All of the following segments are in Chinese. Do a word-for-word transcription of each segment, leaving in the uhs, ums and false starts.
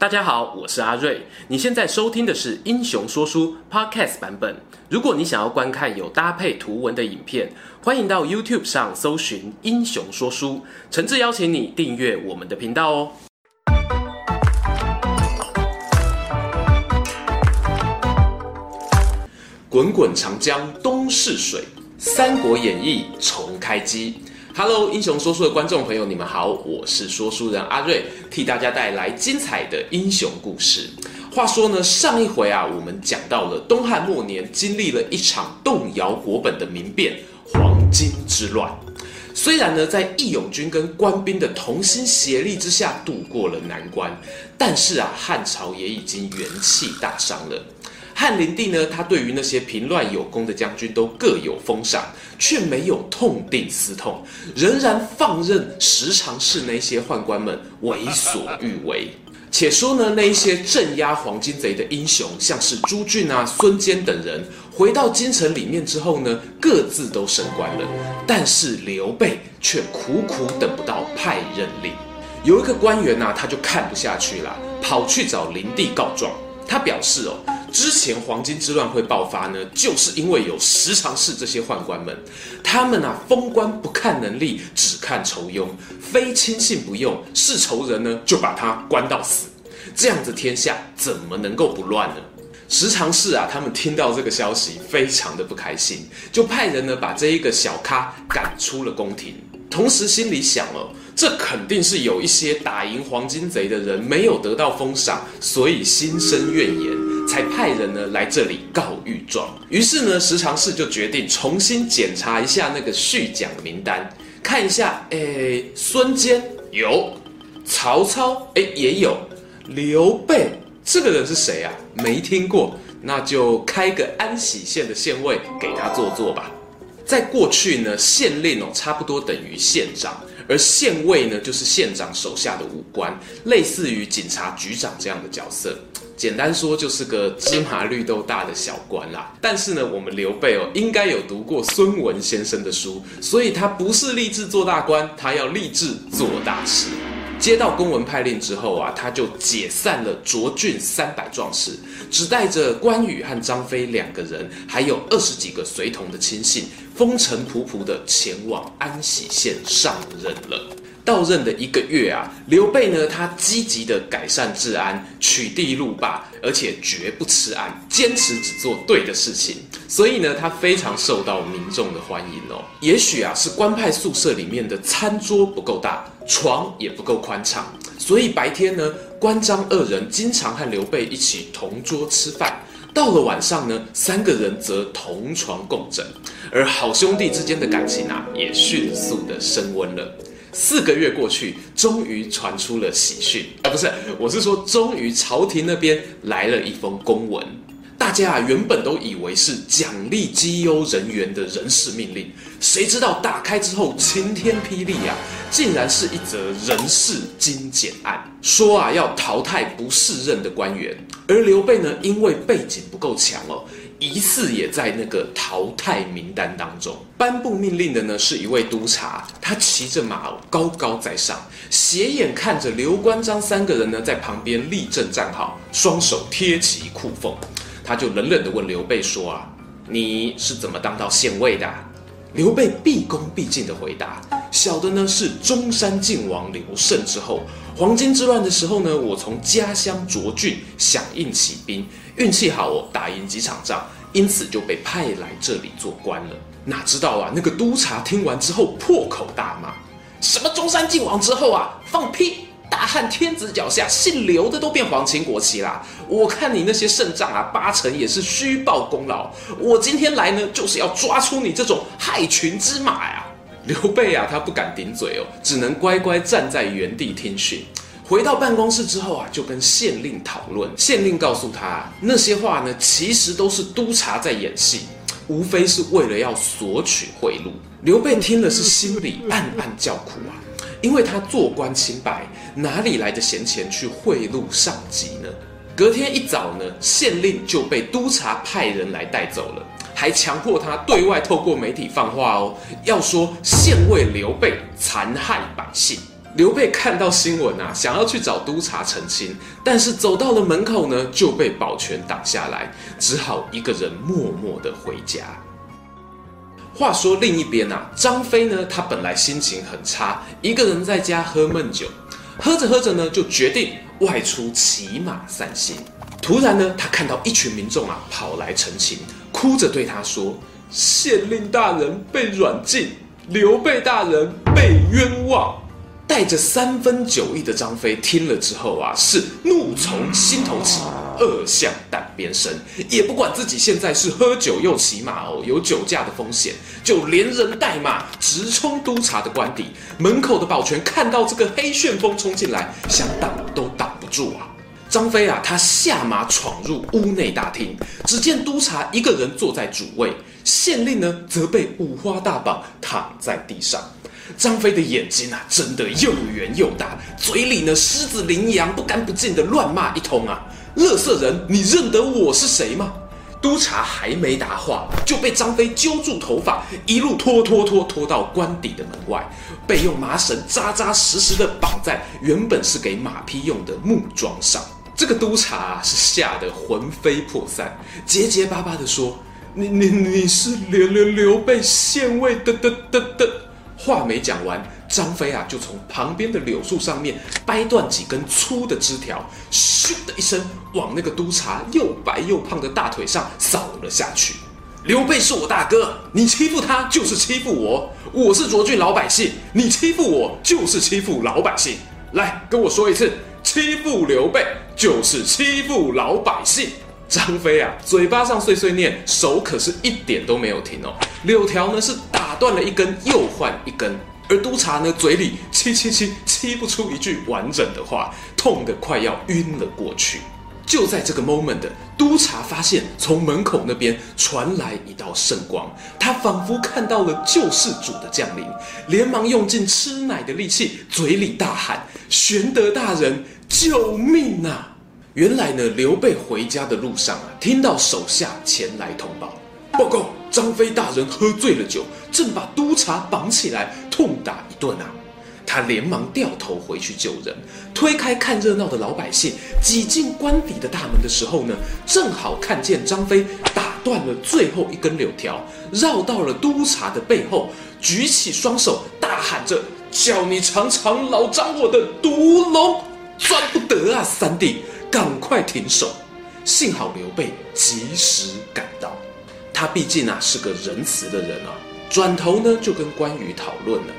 大家好，我是阿瑞。你现在收听的是《英雄说书》Podcast 版本。如果你想要观看有搭配图文的影片，欢迎到 YouTube 上搜寻《英雄说书》，诚挚邀请你订阅我们的频道哦。滚滚长江东逝水，三国演义重开机。Hello， 英雄说书的观众朋友，你们好，我是说书人阿瑞，替大家带来精彩的英雄故事。话说呢，上一回啊，我们讲到了东汉末年经历了一场动摇国本的民变——黄巾之乱。虽然呢，在义勇军跟官兵的同心协力之下度过了难关，但是啊，汉朝也已经元气大伤了。汉灵帝呢，他对于那些平乱有功的将军都各有封赏，却没有痛定思痛，仍然放任时常是那些宦官们为所欲为。且说呢，那一些镇压黄巾贼的英雄，像是朱俊啊、孙坚等人，回到京城里面之后呢，各自都升官了，但是刘备却苦苦等不到派任令。有一个官员啊，他就看不下去了，跑去找灵帝告状。他表示哦，之前黄巾之乱会爆发呢，就是因为有十常侍这些宦官们，他们啊封官不看能力，只看仇庸，非亲信不用，是仇人呢就把他关到死，这样子天下怎么能够不乱呢？十常侍啊，他们听到这个消息，非常的不开心，就派人呢把这一个小咖赶出了宫廷，同时心里想哦。这肯定是有一些打赢黄巾贼的人没有得到封赏，所以心生怨言，才派人呢来这里告御状。于是呢，十常侍就决定重新检查一下那个续奖名单，看一下，诶，孙坚有，曹操诶也有，刘备这个人是谁啊？没听过，那就开个安喜县的县尉给他做做吧。在过去呢，县令哦差不多等于县长。而县尉呢，就是县长手下的武官，类似于警察局长这样的角色。简单说，就是个芝麻绿豆大的小官啦。但是呢，我们刘备哦，应该有读过孙文先生的书，所以他不是立志做大官，他要立志做大事。接到公文派令之后啊，他就解散了涿郡三百壮士，只带着关羽和张飞两个人，还有二十几个随同的亲信，风尘仆仆的前往安喜县上任了。到任的一个月啊，刘备呢，他积极的改善治安，取缔路霸，而且绝不吃案，坚持只做对的事情。所以呢，他非常受到民众的欢迎哦。也许啊，是官派宿舍里面的餐桌不够大，床也不够宽敞，所以白天呢，关张二人经常和刘备一起同桌吃饭。到了晚上呢，三个人则同床共枕，而好兄弟之间的感情啊，也迅速的升温了。四个月过去，终于传出了喜讯啊，不是，我是说，终于朝廷那边来了一封公文。大家啊，原本都以为是奖励绩优人员的人事命令，谁知道打开之后晴天霹雳啊，竟然是一则人事精简案，说啊要淘汰不适任的官员。而刘备呢，因为背景不够强哦，疑似也在那个淘汰名单当中。颁布命令的呢是一位督察，他骑着马高高在上，斜眼看着刘关张三个人呢在旁边立正站好，双手贴齐裤缝，他就冷冷地问刘备说啊，你是怎么当到县尉的啊？刘备毕恭毕敬地回答，小的呢是中山靖王刘胜之后，黄巾之乱的时候呢，我从家乡涿郡响应起兵，运气好哦，打赢几场仗，因此就被派来这里做官了。哪知道啊，那个督察听完之后破口大骂，什么中山靖王之后啊，放屁！大汉天子脚下，姓刘的都变皇亲国戚啦！我看你那些胜仗啊，八成也是虚报功劳。我今天来呢，就是要抓出你这种害群之马呀！刘备啊，他不敢顶嘴哦，只能乖乖站在原地听训。回到办公室之后啊，就跟县令讨论。县令告诉他，那些话呢，其实都是督察在演戏，无非是为了要索取贿赂。刘备听了是心里暗暗叫苦啊。因为他做官清白，哪里来的闲钱去贿赂上级呢？隔天一早呢，县令就被督察派人来带走了，还强迫他对外透过媒体放话哦，要说县尉刘备残害百姓。刘备看到新闻啊，想要去找督察澄清，但是走到了门口呢，就被保全挡下来，只好一个人默默的回家。话说另一边啊，张飞呢，他本来心情很差，一个人在家喝闷酒，喝着喝着呢，就决定外出骑马散心。突然呢，他看到一群民众啊，跑来澄清，哭着对他说：“县令大人被软禁，刘备大人被冤枉。”带着三分酒意的张飞听了之后啊，是怒从心头起，恶向胆边生，也不管自己现在是喝酒又骑马哦，有酒驾的风险，就连人带马直冲督察的官邸。门口的保全看到这个黑旋风冲进来，想挡都挡不住啊。张飞啊，他下马闯入屋内大厅，只见督察一个人坐在主位，县令呢则被五花大绑躺在地上。张飞的眼睛啊，真的又圆又大，嘴里呢狮子羚羊不干不净的乱骂一通啊！垃圾人，你认得我是谁吗？督察还没答话，就被张飞揪住头发，一路拖拖拖拖到官邸的门外，被用麻绳扎扎实实的绑在原本是给马匹用的木桩上。这个督察啊，是吓得魂飞魄散，结结巴巴的说：“你你你是刘刘刘备县尉的的的的。”话没讲完，张飞啊就从旁边的柳树上面掰断几根粗的枝条，咻的一声往那个督察又白又胖的大腿上扫了下去。刘备是我大哥，你欺负他就是欺负我；我是涿郡老百姓，你欺负我就是欺负老百姓。来，跟我说一次，欺负刘备就是欺负老百姓。张飞啊，嘴巴上碎碎念，手可是一点都没有停哦。柳条呢是打断了一根，又换一根。而督察呢，嘴里七七七七不出一句完整的话，痛得快要晕了过去。就在这个 moment， 督察发现从门口那边传来一道圣光，他仿佛看到了救世主的降临，连忙用尽吃奶的力气，嘴里大喊：“玄德大人，救命啊！”原来呢，刘备回家的路上啊，听到手下前来通报，报告张飞大人喝醉了酒，正把督察绑起来痛打一顿啊！他连忙掉头回去救人，推开看热闹的老百姓，挤进官邸的大门的时候呢，正好看见张飞打断了最后一根柳条，绕到了督察的背后，举起双手大喊着：“叫你尝尝老张我的毒龙！”赚不得啊，三弟！赶快停手！幸好刘备及时赶到，他毕竟啊是个仁慈的人啊。转头呢就跟关羽讨论了，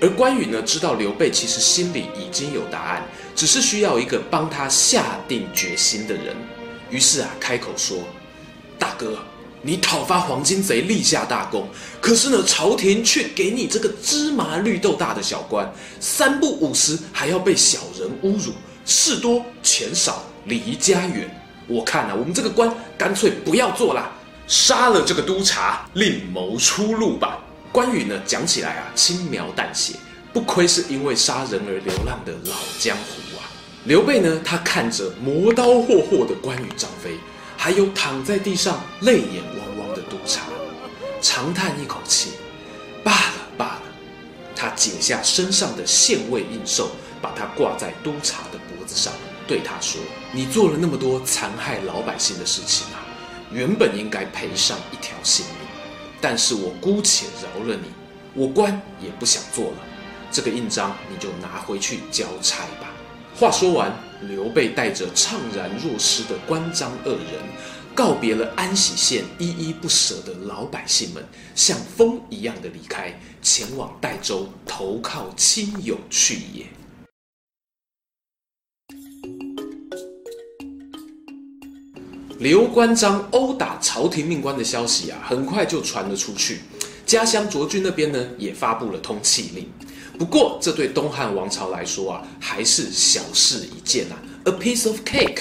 而关羽呢知道刘备其实心里已经有答案，只是需要一个帮他下定决心的人。于是啊开口说：“大哥，你讨伐黄巾贼立下大功，可是呢朝廷却给你这个芝麻绿豆大的小官，三不五时还要被小人侮辱。”事多钱少离家远，我看啊，我们这个官干脆不要做啦，杀了这个督察，另谋出路吧。关羽呢，讲起来啊，轻描淡写，不愧是因为杀人而流浪的老江湖啊。刘备呢，他看着磨刀霍霍的关羽、张飞，还有躺在地上泪眼汪汪的督察，长叹一口气，罢了罢了。他解下身上的县尉印绶，把它挂在督察的脖子上，对他说：“你做了那么多残害老百姓的事情啊，原本应该赔上一条性命，但是我姑且饶了你，我官也不想做了，这个印章你就拿回去交差吧。”话说完，刘备带着怅然若失的关张二人，告别了安喜县依依不舍的老百姓们，像风一样的离开，前往代州投靠亲友去也。刘关张殴打朝廷命官的消息啊，很快就传了出去。家乡涿郡那边呢，也发布了通缉令。不过，这对东汉王朝来说啊，还是小事一件啊 ，a piece of cake。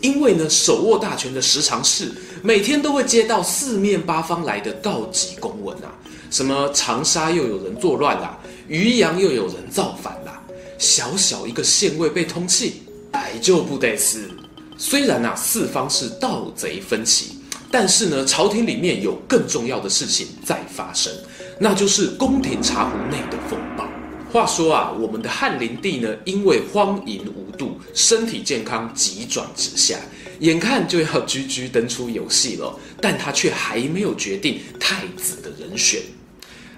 因为呢，手握大权的十常侍每天都会接到四面八方来的告急公文啊，什么长沙又有人作乱啦、啊，渔阳又有人造反啦、啊，小小一个县尉被通缉，来就不得死。虽然啊四方是盗贼分歧，但是呢朝廷里面有更重要的事情在发生，那就是宫廷茶壶内的风暴。话说啊，我们的汉灵帝呢，因为荒淫无度，身体健康急转直下，眼看就要居居登出游戏了，但他却还没有决定太子的人选。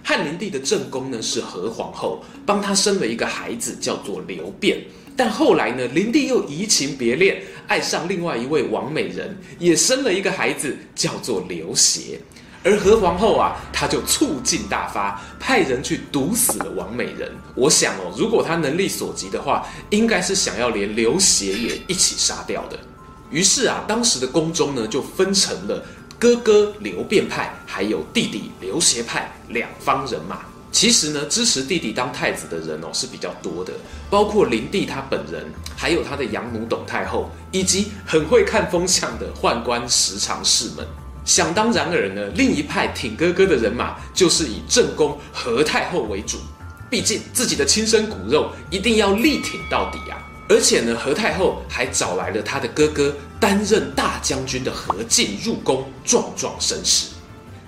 汉灵帝的正宫呢是何皇后，帮他生了一个孩子叫做刘辩。 但后来呢，灵帝又移情别恋，爱上另外一位王美人，也生了一个孩子，叫做刘协。而何皇后啊，她就醋劲大发，派人去毒死了王美人。我想哦，如果她能力所及的话，应该是想要连刘协也一起杀掉的。于是啊，当时的宫中呢，就分成了哥哥刘辩派，还有弟弟刘协派两方人马。 其实呢，支持弟弟当太子的人哦是比较多的，包括灵帝他本人，还有他的养母董太后，以及很会看风向的宦官十常侍们。想当然而呢，另一派挺哥哥的人马就是以正宫何太后为主，毕竟自己的亲生骨肉一定要力挺到底啊。而且呢，何太后还找来了他的哥哥担任大将军的何进入宫壮壮声势。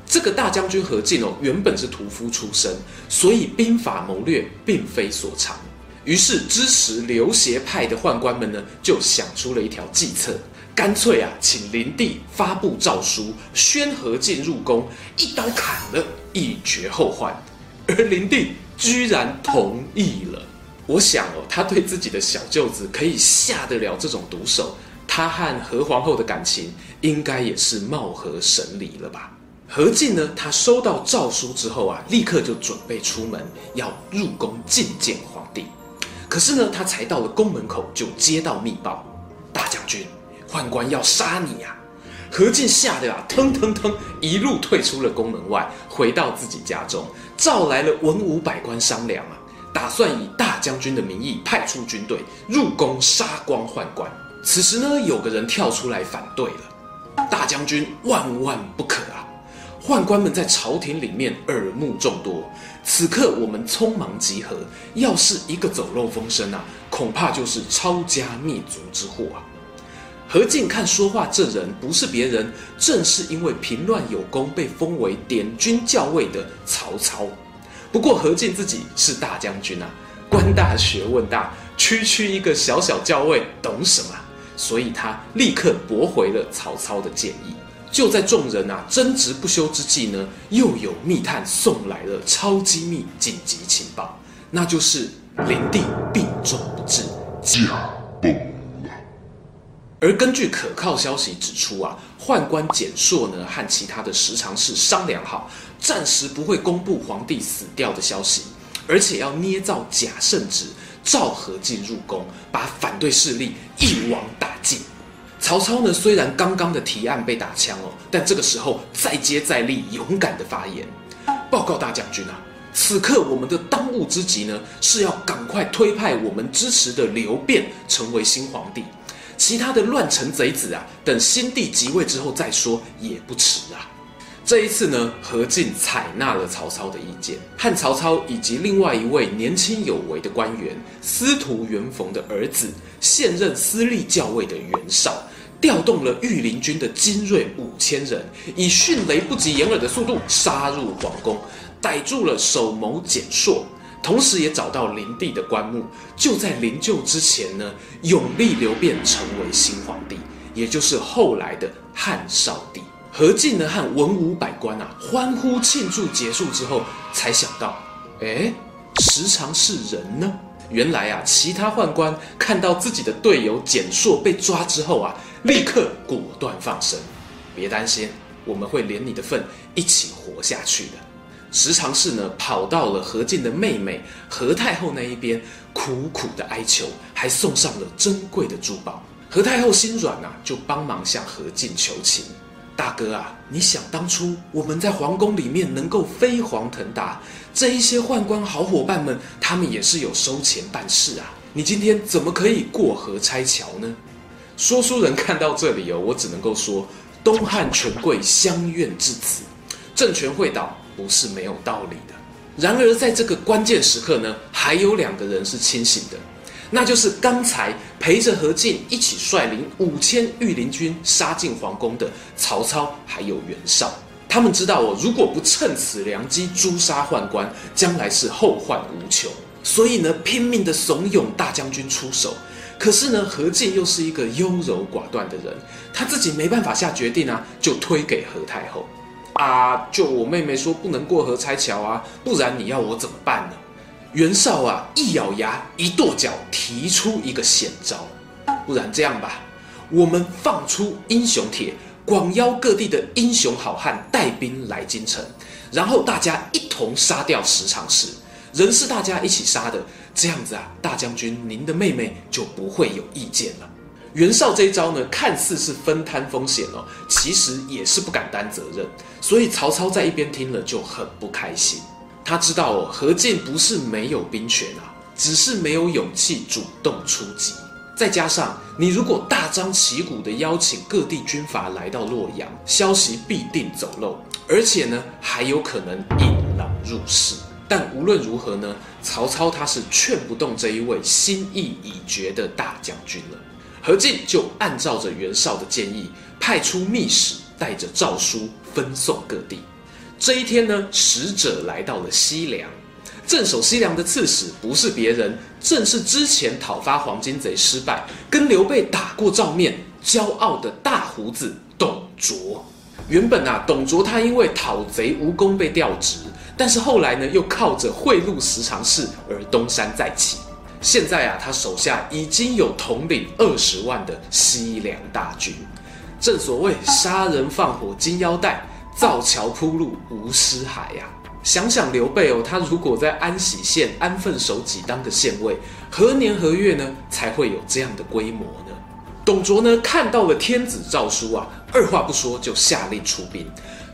这个大将军何进哦，原本是屠夫出身，所以兵法谋略并非所长。于是支持刘协派的宦官们呢，就想出了一条计策，干脆啊，请灵帝发布诏书，宣何进入宫，一刀砍了，以绝后患。而灵帝居然同意了。我想哦，他对自己的小舅子可以下得了这种毒手，他和何皇后的感情应该也是貌合神离了吧。 何进呢？他收到诏书之后啊，立刻就准备出门，要入宫觐见皇帝。可是呢，他才到了宫门口，就接到密报：大将军，宦官要杀你啊！何进吓得啊，腾腾腾，一路退出了宫门外，回到自己家中，召来了文武百官商量啊，打算以大将军的名义派出军队入宫杀光宦官。此时呢，有个人跳出来反对了：大将军万万不可啊！ 宦官们在朝廷里面耳目众多，此刻我们匆忙集合，要是一个走漏风声啊，恐怕就是抄家灭族之祸啊！何进看说话这人不是别人，正是因为平乱有功被封为点军校尉的曹操。不过何进自己是大将军啊，官大学问大，区区一个小小校尉懂什么？所以他立刻驳回了曹操的建议。 就在众人啊争执不休之际呢，又有密探送来了超机密紧急情报，那就是灵帝病重不治，驾崩了。而根据可靠消息指出啊，宦官蹇硕呢和其他的十常侍商量好，暂时不会公布皇帝死掉的消息，而且要捏造假圣旨，召何进入宫，把反对势力一网打尽。 曹操呢，虽然刚刚的提案被打枪哦，但这个时候再接再厉，勇敢的发言。报告大将军啊，此刻我们的当务之急呢，是要赶快推派我们支持的刘辩成为新皇帝，其他的乱臣贼子啊，等新帝即位之后再说也不迟啊。这一次呢，何进采纳了曹操的意见，和曹操以及另外一位年轻有为的官员司徒袁逢的儿子，现任司隶校尉的袁绍。 调动了御林军的精锐五千人，以迅雷不及掩耳的速度杀入皇宫，逮住了首谋蹇硕，同时也找到灵帝的棺木。就在灵柩之前呢，永历刘辩成为新皇帝，也就是后来的汉少帝。何进呢和文武百官啊欢呼庆祝结束之后，才想到，哎，十常侍人呢？ 原来啊，其他宦官看到自己的队友蹇硕被抓之后啊，立刻果断放生。别担心，我们会连你的份一起活下去的。十常侍呢，跑到了何进的妹妹何太后那一边，苦苦的哀求，还送上了珍贵的珠宝。何太后心软啊，就帮忙向何进求情。 大哥啊，你想当初我们在皇宫里面能够飞黄腾达，这一些宦官好伙伴们，他们也是有收钱办事啊。你今天怎么可以过河拆桥呢？说书人看到这里哦，我只能够说，东汉权贵相怨至此，政权会倒不是没有道理的。然而在这个关键时刻呢，还有两个人是清醒的。 那就是刚才陪着何进一起率领五千御林军杀进皇宫的曹操，还有袁绍。他们知道哦，如果不趁此良机诛杀宦官，将来是后患无穷。所以呢，拼命的怂恿大将军出手。可是呢，何介又是一个优柔寡断的人，他自己没办法下决定啊，就推给何太后。啊，就我妹妹说不能过河拆桥啊，不然你要我怎么办呢？袁绍啊，一咬牙，一跺脚，提出一个险招。不然这样吧，我们放出英雄帖，广邀各地的英雄好汉带兵来京城，然后大家一同杀掉石常氏。 人是大家一起杀的，这样子啊，大将军您的妹妹就不会有意见了。袁绍这一招呢，看似是分摊风险哦，其实也是不敢担责任，所以曹操在一边听了就很不开心。他知道哦，何进不是没有兵权啊，只是没有勇气主动出击。再加上你如果大张旗鼓的邀请各地军阀来到洛阳，消息必定走漏，而且呢，还有可能引狼入室。 但无论如何呢，曹操他是劝不动这一位心意已决的大将军了。何进就按照着袁绍的建议，派出密使，带着诏书分送各地。这一天呢，使者来到了西凉，镇守西凉的刺史不是别人，正是之前讨伐黄巾贼失败，跟刘备打过照面，骄傲的大胡子董卓。原本啊，董卓他因为讨贼无功被调职。 但是后来呢，又靠着贿赂石常氏而东山再起。现在啊，他手下已经有统领二十万的西凉大军。正所谓杀人放火金腰带，造桥铺路无尸骸呀、啊。想想刘备哦，他如果在安喜县安分守己当个县尉，何年何月呢才会有这样的规模呢？董卓呢看到了天子诏书啊，二话不说就下令出兵。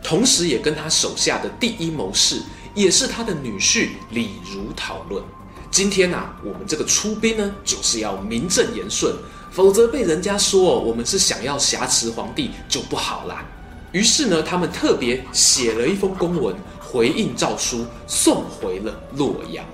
同时，也跟他手下的第一谋士，也是他的女婿李儒讨论。今天啊，我们这个出兵呢，就是要名正言顺，否则被人家说、哦、我们是想要挟持皇帝就不好啦。于是呢，他们特别写了一封公文回应诏书，送回了洛阳。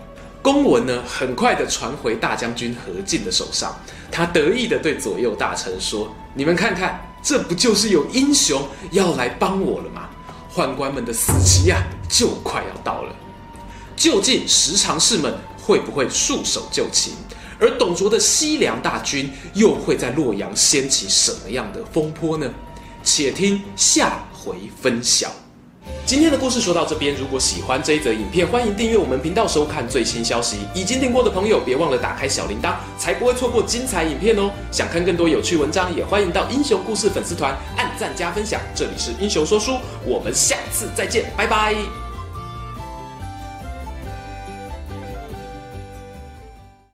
公文呢，很快的传回大将军何进的手上。他得意的对左右大臣说：“你们看看，这不就是有英雄要来帮我了吗？” 宦官们的死期啊，就快要到了。究竟石常氏们会不会束手就擒？而董卓的西凉大军又会在洛阳掀起什么样的风波呢？且听下回分晓。今天的故事说到这边，如果喜欢这一则影片，欢迎订阅我们频道收看最新消息。已经订过的朋友，别忘了打开小铃铛，才不会错过精彩影片哦。想看更多有趣文章，也欢迎到英雄故事粉丝团按赞加分享。这里是英雄说书，我们下次再见，拜拜。